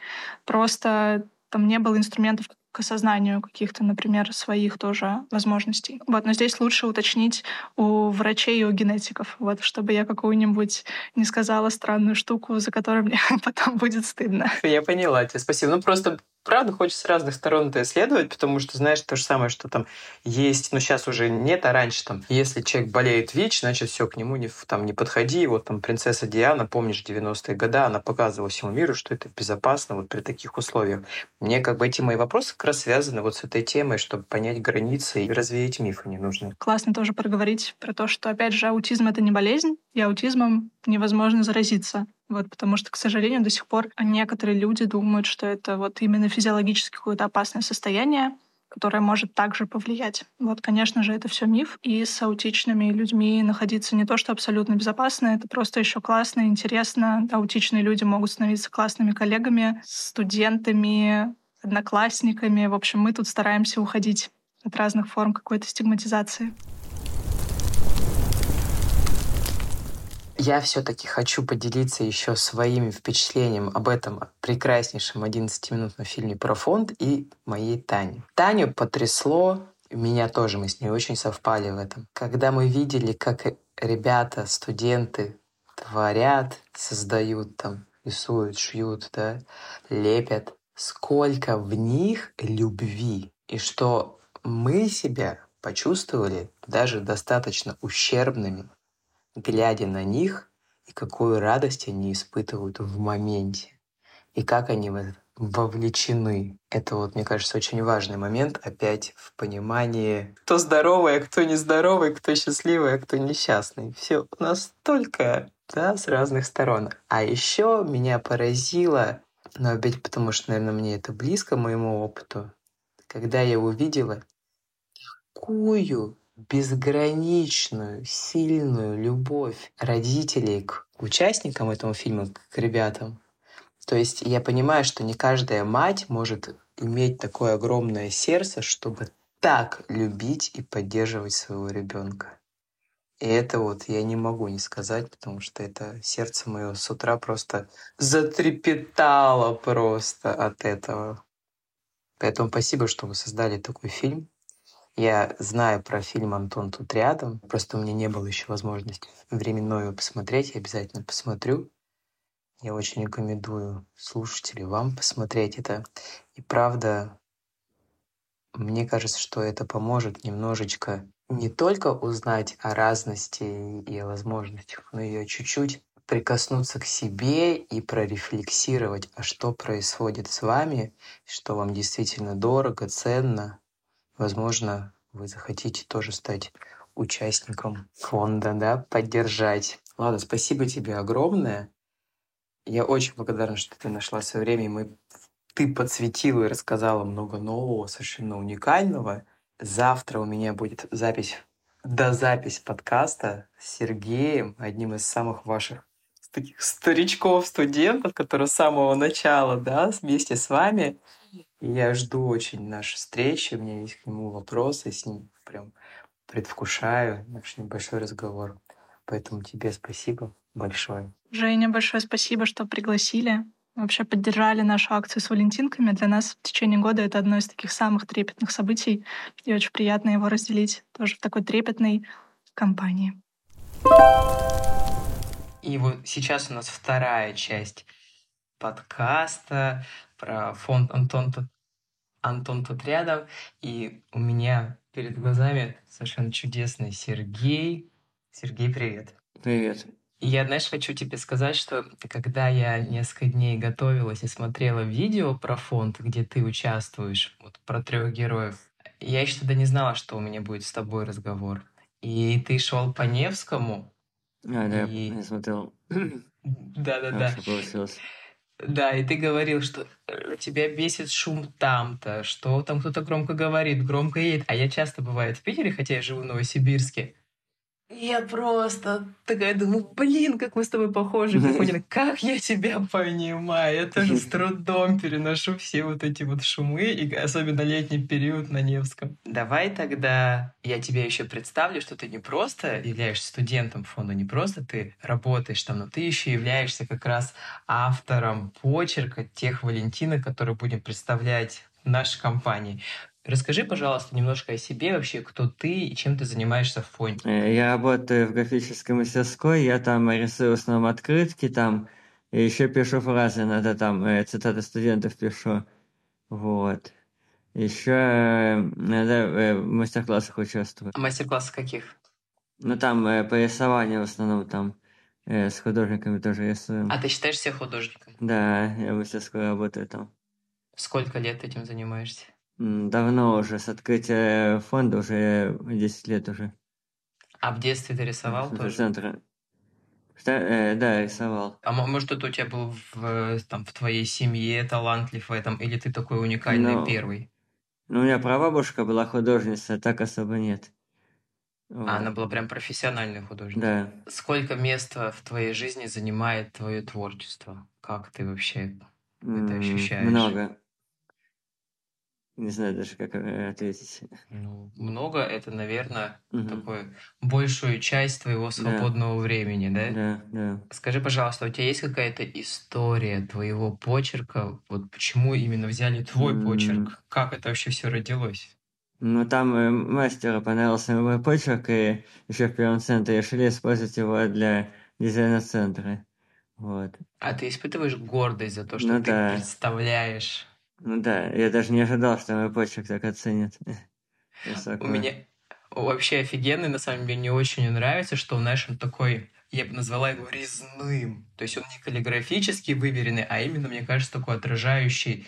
Просто там не было инструментов к осознанию каких-то, например, своих тоже возможностей. Вот, но здесь лучше уточнить у врачей и у генетиков, вот, чтобы я какую-нибудь не сказала странную штуку, за которую мне потом будет стыдно. Я поняла тебя, спасибо. Ну, просто, правда, хочется с разных сторон это исследовать, потому что, знаешь, то же самое, что там есть, но сейчас уже нет, а раньше там, если человек болеет ВИЧ, значит, все к нему не, там, не подходи. Вот там принцесса Диана, помнишь, девяностые годы, она показывала всему миру, что это безопасно вот при таких условиях. Мне как бы эти мои вопросы раз связаны вот с этой темой, чтобы понять границы и развеять мифы не нужны. Классно тоже проговорить про то, что, опять же, аутизм — это не болезнь, и аутизмом невозможно заразиться. Вот, потому что, к сожалению, до сих пор некоторые люди думают, что это вот именно физиологически какое-то опасное состояние, которая может также повлиять. Вот, конечно же, это все миф. И с аутичными людьми находиться не то, что абсолютно безопасно, это просто еще классно, интересно. Аутичные люди могут становиться классными коллегами, студентами, одноклассниками. В общем, мы тут стараемся уходить от разных форм какой-то стигматизации. Я все-таки хочу поделиться еще своим впечатлением об этом прекраснейшем одиннадцатиминутном фильме про фонд и моей Тане. Таню потрясло, меня тоже, мы с ней очень совпали в этом. Когда мы видели, как ребята, студенты творят, создают, там, рисуют, шьют, да, лепят, сколько в них любви, и что мы себя почувствовали даже достаточно ущербными, глядя на них, и какую радость они испытывают в моменте, и как они в это вовлечены. Это, вот, мне кажется, очень важный момент опять в понимании, кто здоровый, а кто нездоровый, кто счастливый, а кто несчастный. Все настолько, да, с разных сторон. А еще меня поразило, но опять потому, что, наверное, мне это близко моему опыту, когда я увидела такую безграничную, сильную любовь родителей к участникам этого фильма, к ребятам. То есть я понимаю, что не каждая мать может иметь такое огромное сердце, чтобы так любить и поддерживать своего ребенка. И это вот я не могу не сказать, потому что это сердце мое с утра просто затрепетало просто от этого. Поэтому спасибо, что вы создали такой фильм. Я знаю про фильм «Антон тут рядом». Просто у меня не было еще возможности временно его посмотреть. Я обязательно посмотрю. Я очень рекомендую слушателям вам посмотреть это. И правда, мне кажется, что это поможет немножечко не только узнать о разности и о возможностях, но и чуть-чуть прикоснуться к себе и прорефлексировать, а что происходит с вами, что вам действительно дорого, ценно. Возможно, вы захотите тоже стать участником фонда, да, поддержать. Лада, спасибо тебе огромное. Я очень благодарна, что ты нашла свое время, и мы... ты подсветила и рассказала много нового, совершенно уникального. Завтра у меня будет запись, дозапись подкаста с Сергеем, одним из самых ваших таких старичков-студентов, которые с самого начала, да, вместе с вами. Я жду очень нашей встречи, у меня есть к нему вопросы, с ним прям предвкушаю наш небольшой разговор. Поэтому тебе спасибо большое. Женя, большое спасибо, что пригласили. Вообще поддержали нашу акцию с валентинками. Для нас в течение года это одно из таких самых трепетных событий. И очень приятно его разделить тоже в такой трепетной компании. И вот сейчас у нас вторая часть подкаста про фонд «Антон тут, Антон тут рядом». И у меня перед глазами совершенно чудесный Сергей. Сергей, привет. Привет. И я, знаешь, хочу тебе сказать, что когда я несколько дней готовилась и смотрела видео про фонд, где ты участвуешь, вот про трех героев, я еще тогда не знала, что у меня будет с тобой разговор. И ты шел по Невскому. А, да, и... я смотрел. Да-да-да. Да, и ты говорил, что тебя бесит шум там-то, что там кто-то громко говорит, громко едет. А я часто бывает в Питере, хотя я живу в Новосибирске. Я просто такая думаю, блин, как мы с тобой похожи. Как я тебя понимаю. Я тоже с трудом переношу все вот эти вот шумы, и особенно летний период на Невском. Давай тогда я тебя еще представлю, что ты не просто являешься студентом фонда, не просто ты работаешь там, но ты еще являешься как раз автором почерка тех валентинок, которые будем представлять в нашей компании. Расскажи, пожалуйста, немножко о себе вообще, кто ты и чем ты занимаешься в фонде. Я работаю в графической мастерской, я там рисую в основном открытки, там еще пишу фразы, надо там цитаты студентов пишу, вот. Еще надо в мастер-классах участвую. А мастер-классы каких? Ну там по рисованию в основном там с художниками тоже рисуем. А ты считаешь себя художником? Да, я в мастерской работаю там. Сколько лет этим занимаешься? Давно уже, с открытия фонда уже десять лет уже. А в детстве ты рисовал в тоже? Центре. Да, рисовал. А может, кто-то у тебя был в, там, в твоей семье талантлив в этом, или ты такой уникальный, но... первый? Ну, у меня прабабушка была художница, а так особо нет. Вот. А, она была прям профессиональной художницей. Да. Сколько места в твоей жизни занимает твое творчество? Как ты вообще м-м, это ощущаешь? Много. Не знаю даже, как ответить. Ну, много — это, наверное, угу. такое большую часть твоего свободного да. времени, да? Да, да. Скажи, пожалуйста, у тебя есть какая-то история твоего почерка? Вот почему именно взяли твой м-м. почерк? Как это вообще все родилось? Ну, там мастеру понравился мой почерк, и еще в первом центре решили использовать его для дизайна центра. Вот. А ты испытываешь гордость за то, что ну, ты да. представляешь? Ну да, я даже не ожидал, что мой почерк так оценит. У меня вообще офигенный, на самом деле, мне очень нравится, что, знаешь, он такой, я бы назвала его резным. То есть он не каллиграфически выверенный, а именно, мне кажется, такой отражающий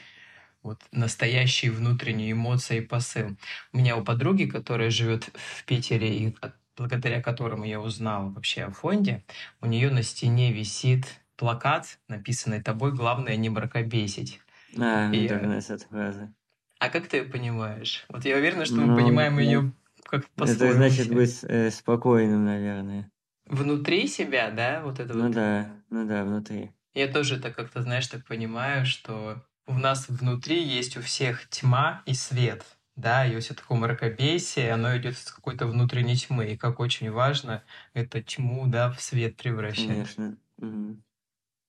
вот настоящие внутренние эмоции и посыл. У меня у подруги, которая живет в Питере, и благодаря которому я узнала вообще о фонде, у нее на стене висит плакат, написанный тобой «Главное не мракобесить». А, и... фраза. А как ты ее понимаешь? Вот я уверена, что ну, мы понимаем ну, ее как по-своему. Это значит быть э, спокойным, наверное. Внутри себя, да? Вот это ну вот... да, ну да, внутри. Я тоже так как-то, знаешь, так понимаю, что у нас внутри есть у всех тьма и свет, да, и все такое мракобесие, оно идет с какой-то внутренней тьмы, и как очень важно эту тьму, да, в свет превращать. Конечно. Угу.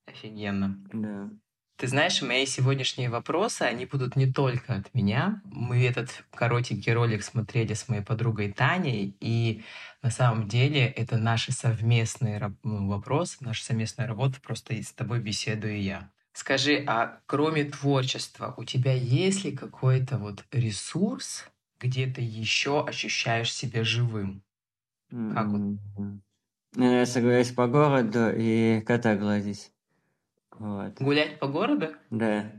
Офигенно. Да. Ты знаешь, мои сегодняшние вопросы, они будут не только от меня. Мы этот коротенький ролик смотрели с моей подругой Таней, и на самом деле это наши совместные вопросы, наша совместная работа, просто и с тобой беседую я. Скажи, а кроме творчества у тебя есть ли какой-то вот ресурс, где ты еще ощущаешь себя живым? Mm-hmm. Как вот? Я собираюсь по городу и кота гладить. Вот. Гулять по городу? Да.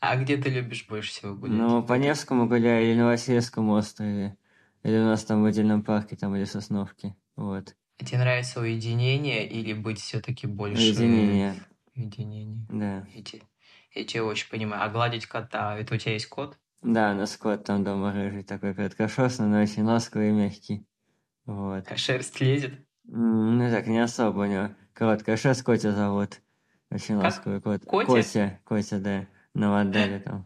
А где ты любишь больше всего гулять? Ну, по Невскому гуляю, или на Васильевском острове, или у нас там в отдельном парке, там, или в Сосновке. Вот. А тебе нравится уединение или быть все-таки больше? Уединение. Уединение. Да. Я тебя, я тебя очень понимаю. А гладить кота? Ведь у тебя есть кот? Да, у нас кот там дома рыжий, такой короткошерстный, но очень ласковый и мягкий. Вот. А шерсть лезет? Ну, так не особо у него. Короткая шерсть, Котя зовут. Очень как? Ласковый кот. Котя? Котя, Котя, да. Ну, отдали там.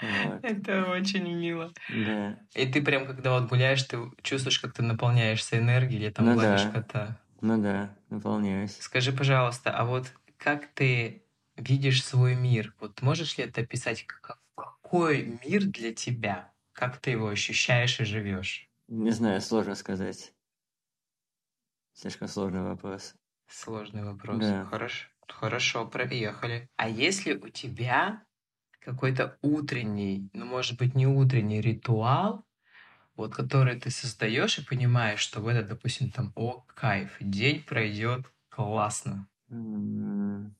Вот. Это очень мило. Да. И ты прям, когда вот гуляешь, ты чувствуешь, как ты наполняешься энергией или там ну гладишь да. кота. Ну да, наполняюсь. Скажи, пожалуйста, а вот как ты видишь свой мир? Вот можешь ли это описать? Какой мир для тебя? Как ты его ощущаешь и живешь? Не знаю, сложно сказать. Слишком сложный вопрос. Сложный вопрос. Да. Хорошо. Хорошо, проехали. А если у тебя какой-то утренний, ну, может быть, не утренний ритуал, вот который ты создаешь и понимаешь, что в этот, допустим, там, о, кайф, день пройдет классно. Mm-hmm.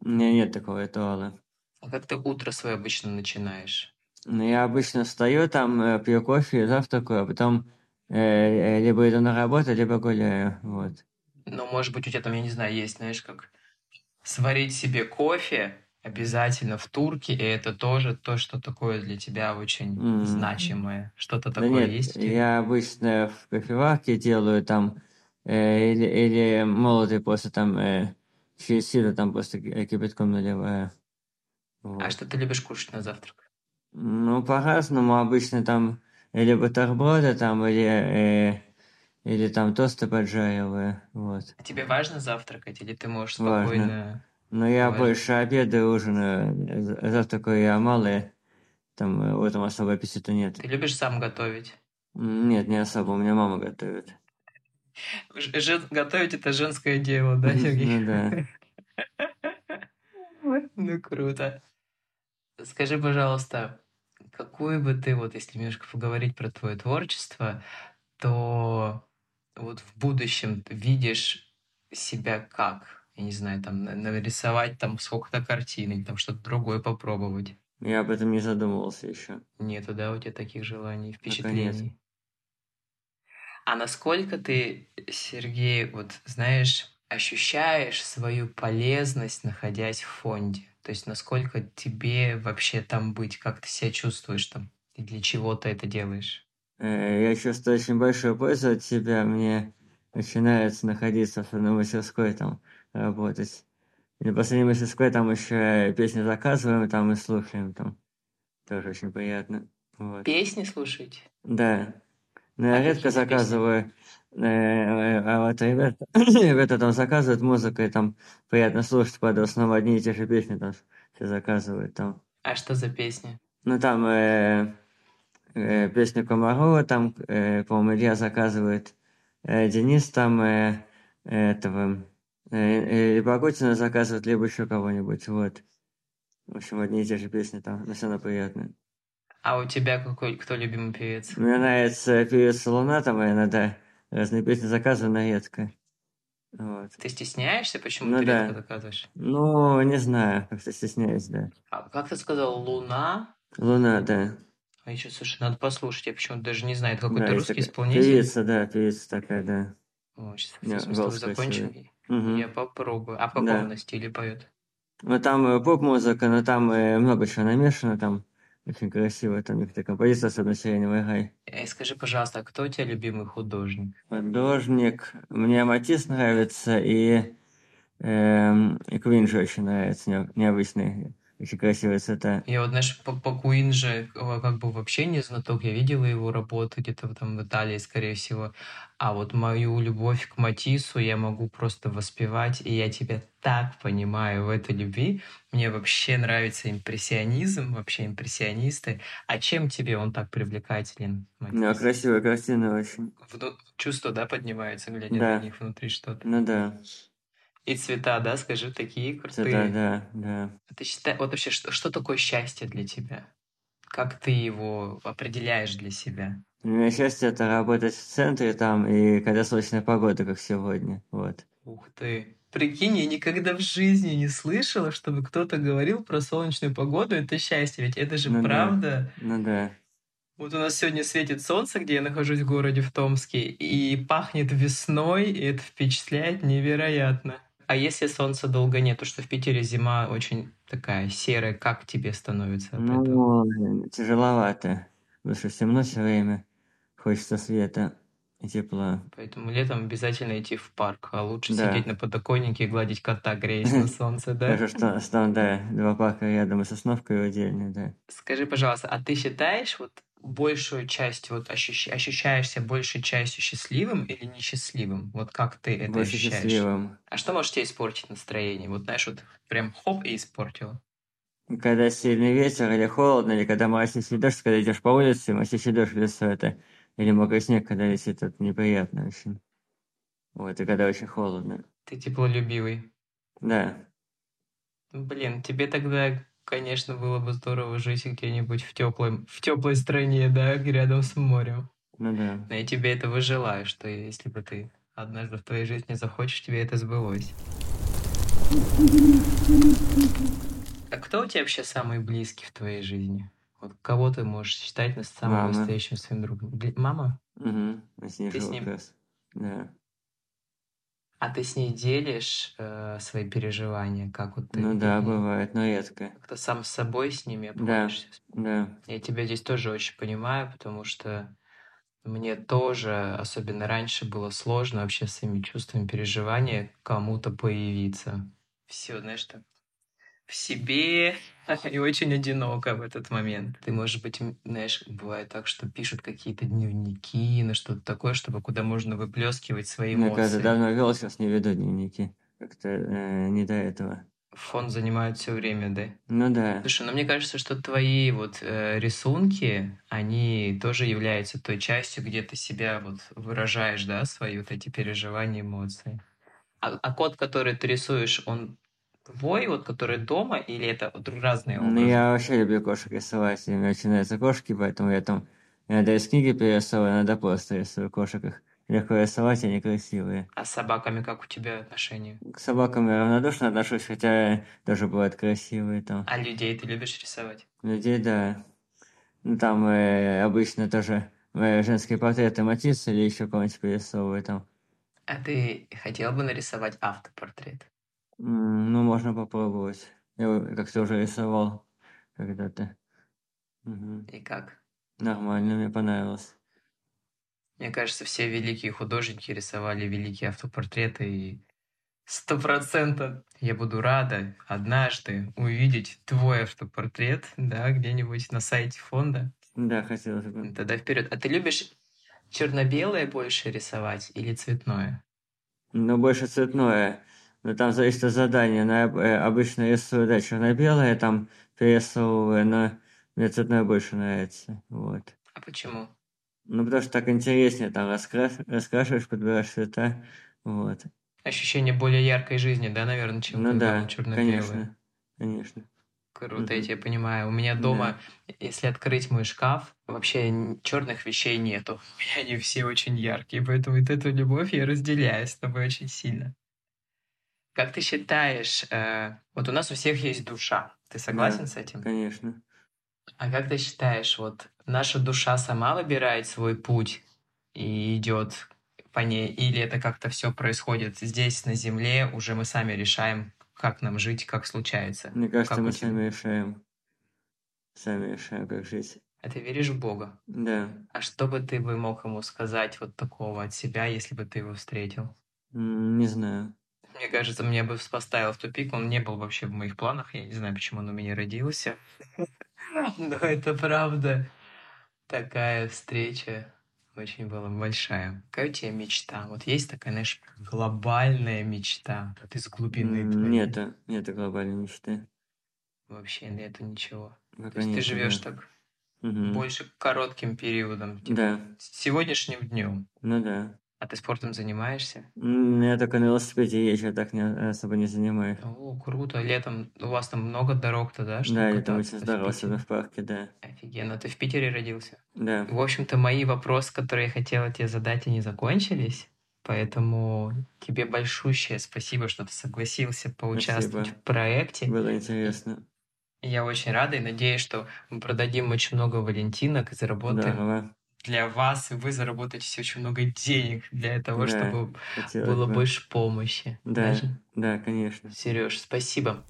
У меня нет такого ритуала. А как ты утро свое обычно начинаешь? Ну, я обычно встаю, там, пью кофе, завтракаю, а потом э, либо иду на работу, либо гуляю, вот. Ну, может быть, у тебя там, я не знаю, есть, знаешь, как... Сварить себе кофе обязательно в турке, и это тоже то, что такое для тебя очень mm. значимое. Что-то такое да нет, есть? Я обычно в кофеварке делаю там, э, или, или молотый после там, э, через сито там просто кипятком наливаю. Вот. А что ты любишь кушать на завтрак? Ну, по-разному. Обычно там или бутерброды, там, или... Э, Или там тосты поджариваю, вот. А тебе важно завтракать, или ты можешь спокойно... Важно. Но я важно. Больше обедаю, ужинаю. Завтракаю я мало, там в этом особо аппетита нет. Ты любишь сам готовить? Нет, не особо, у меня мама готовит. Ж- готовить – это женское дело, да, Сергей? Ну да. Ну круто. Скажи, пожалуйста, какую бы ты, вот если немножко поговорить про твое творчество, то вот в будущем ты видишь себя как? Я не знаю, там нарисовать там сколько-то картин или там что-то другое попробовать. Я об этом не задумывался еще. Нету, да, у тебя таких желаний, впечатлений? А насколько ты, Сергей, вот знаешь, ощущаешь свою полезность, находясь в фонде? То есть насколько тебе вообще там быть? Как ты себя чувствуешь там? Ты для чего ты это делаешь? Я чувствую очень большую пользу от себя. Мне очень нравится находиться в одной мастерской, там работать. И на последней мастерской там еще песни заказываем, там и слушаем. Там тоже очень приятно. Вот. Песни слушаете? Да. Но а я редко заказываю. А вот ребята, ребята там заказывают музыку, и там приятно слушать, когда в основном одни и те же песни там все заказывают. Там. А что за песни? Ну, там э, э, песня Комарова, там, э, по-моему, Илья заказывает, э, Денис там э, этого, э, и Богутина заказывает, либо еще кого-нибудь, вот. В общем, одни и те же песни там, но все равно приятные. А у тебя какой, кто любимый певец? Мне нравится певец Луна, там иногда разные песни заказываю, но редко. Вот. Ты стесняешься? Почему ну, ты да. редко заказываешь? Ну, не знаю, как-то стесняюсь, да. А как ты сказал, Луна? Луна, да. А еще, слушай, надо послушать, я почему-то даже не знаю, это какой-то да, русский такая... исполнитель. Певица, да, певица такая, да. О, сейчас я, мы с тобой закончим, угу. Я попробую. А по да. какому стилю поет? Ну, там поп-музыка, но там много чего намешано, там очень красиво, там некоторые композиции, особенно «Сиреневый рай». Э, скажи, пожалуйста, а кто у тебя любимый художник? Художник? Мне Матисс нравится, и, э, и Квинджа очень нравится, необычные. Очень красивые цвета. Я вот, знаешь, по, по Куинже как бы вообще не знаток. Я видела его работу где-то там в Италии, скорее всего. А вот мою любовь к Матиссу я могу просто воспевать. И я тебя так понимаю в этой любви. Мне вообще нравится импрессионизм, вообще импрессионисты. А чем тебе он так привлекателен, Матисс? Ну, красивая картина очень. Вну... Чувство, да, поднимается, глядя да. на них внутри что-то? Ну да. И цвета, да, скажи, такие крутые. Цвета, да, да. Ты считаешь, вот вообще, что, что такое счастье для тебя? Как ты его определяешь для себя? Для меня счастье — это работать в центре там, и когда солнечная погода, как сегодня, вот. Ух ты! Прикинь, я никогда в жизни не слышала, чтобы кто-то говорил про солнечную погоду, это счастье, ведь это же ну, правда. Да. Ну да. Вот у нас сегодня светит солнце, где я нахожусь в городе в Томске, и пахнет весной, и это впечатляет невероятно. А если солнца долго нет, то что в Питере зима очень такая серая, как тебе становится? Ну, этого? Тяжеловато, потому что темно все время, хочется света и тепла. Поэтому летом обязательно идти в парк, а лучше да. сидеть на подоконнике и гладить кота, греясь на солнце, да? Хорошо, что там, да, два парка рядом, и Сосновка, и отдельно, да. Скажи, пожалуйста, а ты считаешь, вот большую часть, вот ощущ... ощущаешься большей частью счастливым или несчастливым? Вот как ты это больше ощущаешь? Счастливым. А что может тебе испортить настроение? Вот знаешь, вот прям хоп и испортило. Когда сильный ветер или холодно, или когда моросит дождь, когда идешь по улице, моросит дождь в лесу, это... Или мокрый снег, когда летит, это неприятно очень. Вот, и когда очень холодно. Ты теплолюбивый. Да. Блин, тебе тогда... Конечно, было бы здорово жить где-нибудь в теплой, в теплой стране, да, рядом с морем. Ну да. Но я тебе этого желаю, что если бы ты однажды в твоей жизни захочешь, тебе это сбылось. А кто у тебя вообще самый близкий в твоей жизни? Вот кого ты можешь считать самым Мама. настоящим своим другом? Мама? Угу, я с ней ты с ним... Да. А ты с ней делишь э, свои переживания, как вот ты? Ну да, бывает, но редко. Как-то сам с собой с ними обходишься. Да, да. Я тебя здесь тоже очень понимаю, потому что мне тоже, особенно раньше, было сложно вообще с своими чувствами переживания кому-то появиться. Все, знаешь, так в себе и очень одиноко в этот момент. Ты, может быть, знаешь, бывает так, что пишут какие-то дневники, на что-то такое, чтобы куда можно выплескивать свои эмоции. Я когда-то давно вел, сейчас не веду дневники. Как-то э, не до этого. Фон занимает все время, да? Ну да. Слушай, ну мне кажется, что твои вот э, рисунки, они тоже являются той частью, где ты себя вот выражаешь, да, свои вот эти переживания, эмоции. А, а кот, который ты рисуешь, он твой, вот, который дома, или это вот разные образы? Ну, я вообще люблю кошек рисовать, и мне очень нравятся кошки, поэтому я там иногда из книги перерисовываю, иногда просто рисую кошек. Их легко рисовать, они красивые. А с собаками как у тебя отношения? К собакам я равнодушно отношусь, хотя тоже бывают красивые там. А людей ты любишь рисовать? Людей, да. Ну, там э, обычно тоже э, женские портреты Матисса или еще кого-нибудь перерисовываю там. А ты хотел бы нарисовать автопортрет? Ну, можно попробовать. Я как-то уже рисовал когда-то. Угу. И как? Нормально, мне понравилось. Мне кажется, все великие художники рисовали великие автопортреты, и сто процентов я буду рада однажды увидеть твой автопортрет, да, где-нибудь на сайте фонда. Да, хотелось бы. Тогда вперед. А ты любишь черно-белое больше рисовать или цветное? Ну, больше цветное. Но там зависит от задания. Я обычно рисую, да, черно-белое, там перерисовываю, но мне цветное больше нравится. Вот. А почему? Ну, потому что так интереснее, там раскраш... раскрашиваешь, подбираешь цвета, вот. Ощущение более яркой жизни, да, наверное, чем ну, да, черно-белое? Конечно, конечно. Круто, mm-hmm. я тебя понимаю. У меня дома, yeah. если открыть мой шкаф, вообще черных вещей нету. У меня они все очень яркие, поэтому вот эту любовь я разделяю с тобой очень сильно. Как ты считаешь, э, вот у нас у всех есть душа. Ты согласен yeah, с этим? Конечно. А как ты считаешь, вот наша душа сама выбирает свой путь и идет по ней, или это как-то все происходит здесь, на Земле, уже мы сами решаем, как нам жить, как случается? Мне кажется, как мы тебя... сами решаем. Сами решаем, как жить. А ты веришь в Бога? Да. А что бы ты бы мог ему сказать вот такого от себя, если бы ты его встретил? Не знаю. Мне кажется, меня бы поставил в тупик. Он не был вообще в моих планах. Я не знаю, почему он у меня родился. Но это правда. Такая встреча очень была большая. Какая у тебя мечта? Вот есть такая, знаешь, глобальная мечта? Ты с глубины... Нет, нет глобальной мечты. Вообще нету ничего. То есть ты живешь так больше коротким периодом. Да. Сегодняшним днем. Ну да. А ты спортом занимаешься? Я только на велосипеде езжу, я так не, особо не занимаюсь. О, круто. Летом у вас там много дорог-то, да? Чтобы да, летом очень здорово, особенно в парке, да. Офигенно. Ты в Питере родился? Да. В общем-то, мои вопросы, которые я хотела тебе задать, они закончились. Поэтому тебе большущее спасибо, что ты согласился поучаствовать спасибо. В проекте. Было интересно. Я очень рада и надеюсь, что мы продадим очень много валентинок и заработаем... Здорово. Для вас, и вы заработаете очень много денег для того, да, чтобы было бы. Больше помощи. Да, даже. Да, конечно. Серёж, спасибо.